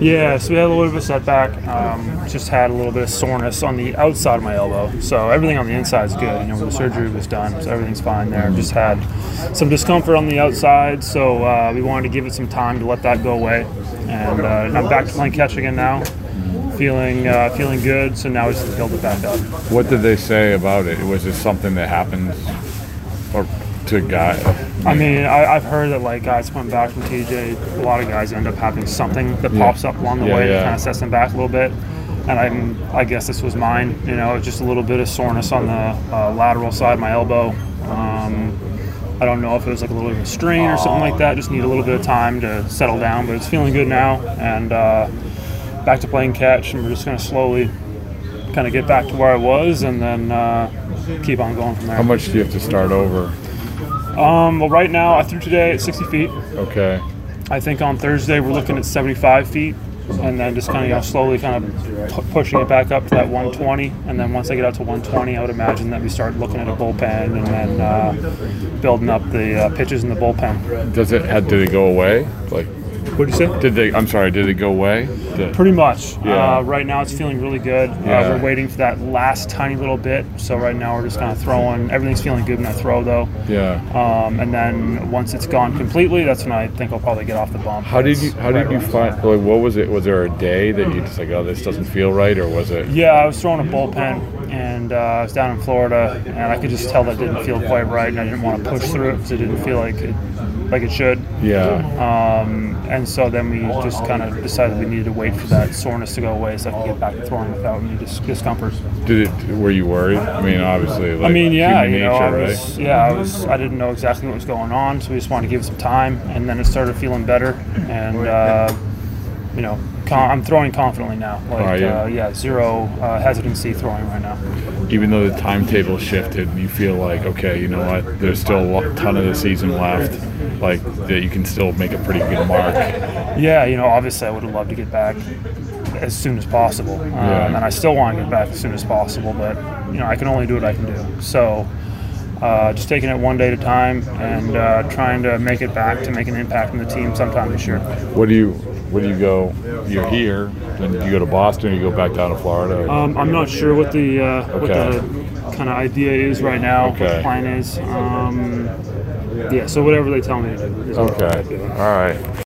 Yeah, so we had a little bit of a setback. Just had a little bit of soreness on the outside of my elbow. So everything on the inside is good. You know, the surgery was done, so everything's fine there. Just had some discomfort on the outside, so we wanted to give it some time to let that go away. And I'm back to playing catch again now, feeling good. So now we just build it back up. What did they say about it? Was it something that happens, or to guy? I mean, I've heard that, like, guys coming back from TJ, a lot of guys end up having something that pops up along the way that kind of sets them back a little bit. And I guess this was mine. You know, just a little bit of soreness on the lateral side of my elbow. I don't know if it was like a little bit of a strain or something like that. Just need a little bit of time to settle down, but it's feeling good now. And back to playing catch, and we're just going to slowly kind of get back to where I was, and then keep on going from there. How much do you have to start over? Well, right now, I threw today at 60 feet. Okay. I think on Thursday we're looking at 75 feet, and then just kind of slowly kind of pushing it back up to that 120. And then once I get out to 120, I would imagine that we start looking at a bullpen and then building up the pitches in the bullpen. Did it go away? Like, what did you say? Did it go away? Pretty much. Yeah. Right now it's feeling really good. Yeah. We're waiting for that last tiny little bit. So right now we're just kind of throwing. Everything's feeling good when I throw, though. Yeah. And then once it's gone completely, that's when I think I'll probably get off the bump. How did you find? Like, what was it? Was there a day that you just like, oh, this doesn't feel right, or was it? Yeah, I was throwing a bullpen, and I was down in Florida, and I could just tell that didn't feel quite right, and I didn't want to push through it because it didn't feel like it should. Yeah. And so then we just kind of decided we needed to wait for that soreness to go away so I could get back to throwing without any discomfort. Were you worried? I mean, obviously. Like, I mean, yeah, you know, I was. I didn't know exactly what was going on, so we just wanted to give it some time, and then it started feeling better, and you know, I'm throwing confidently now. Like, zero hesitancy throwing right now. Even though the timetable shifted, you feel like, okay, you know what, there's still a ton of the season left, like, that you can still make a pretty good mark. Yeah, you know, obviously I would have loved to get back as soon as possible. And I still want to get back as soon as possible, but, you know, I can only do what I can do. So just taking it one day at a time and trying to make it back to make an impact on the team sometime this year. You're here, then you go to Boston, or you go back down to Florida? I'm not sure what the kind of idea is right now, what the plan is. So whatever they tell me to do. All right.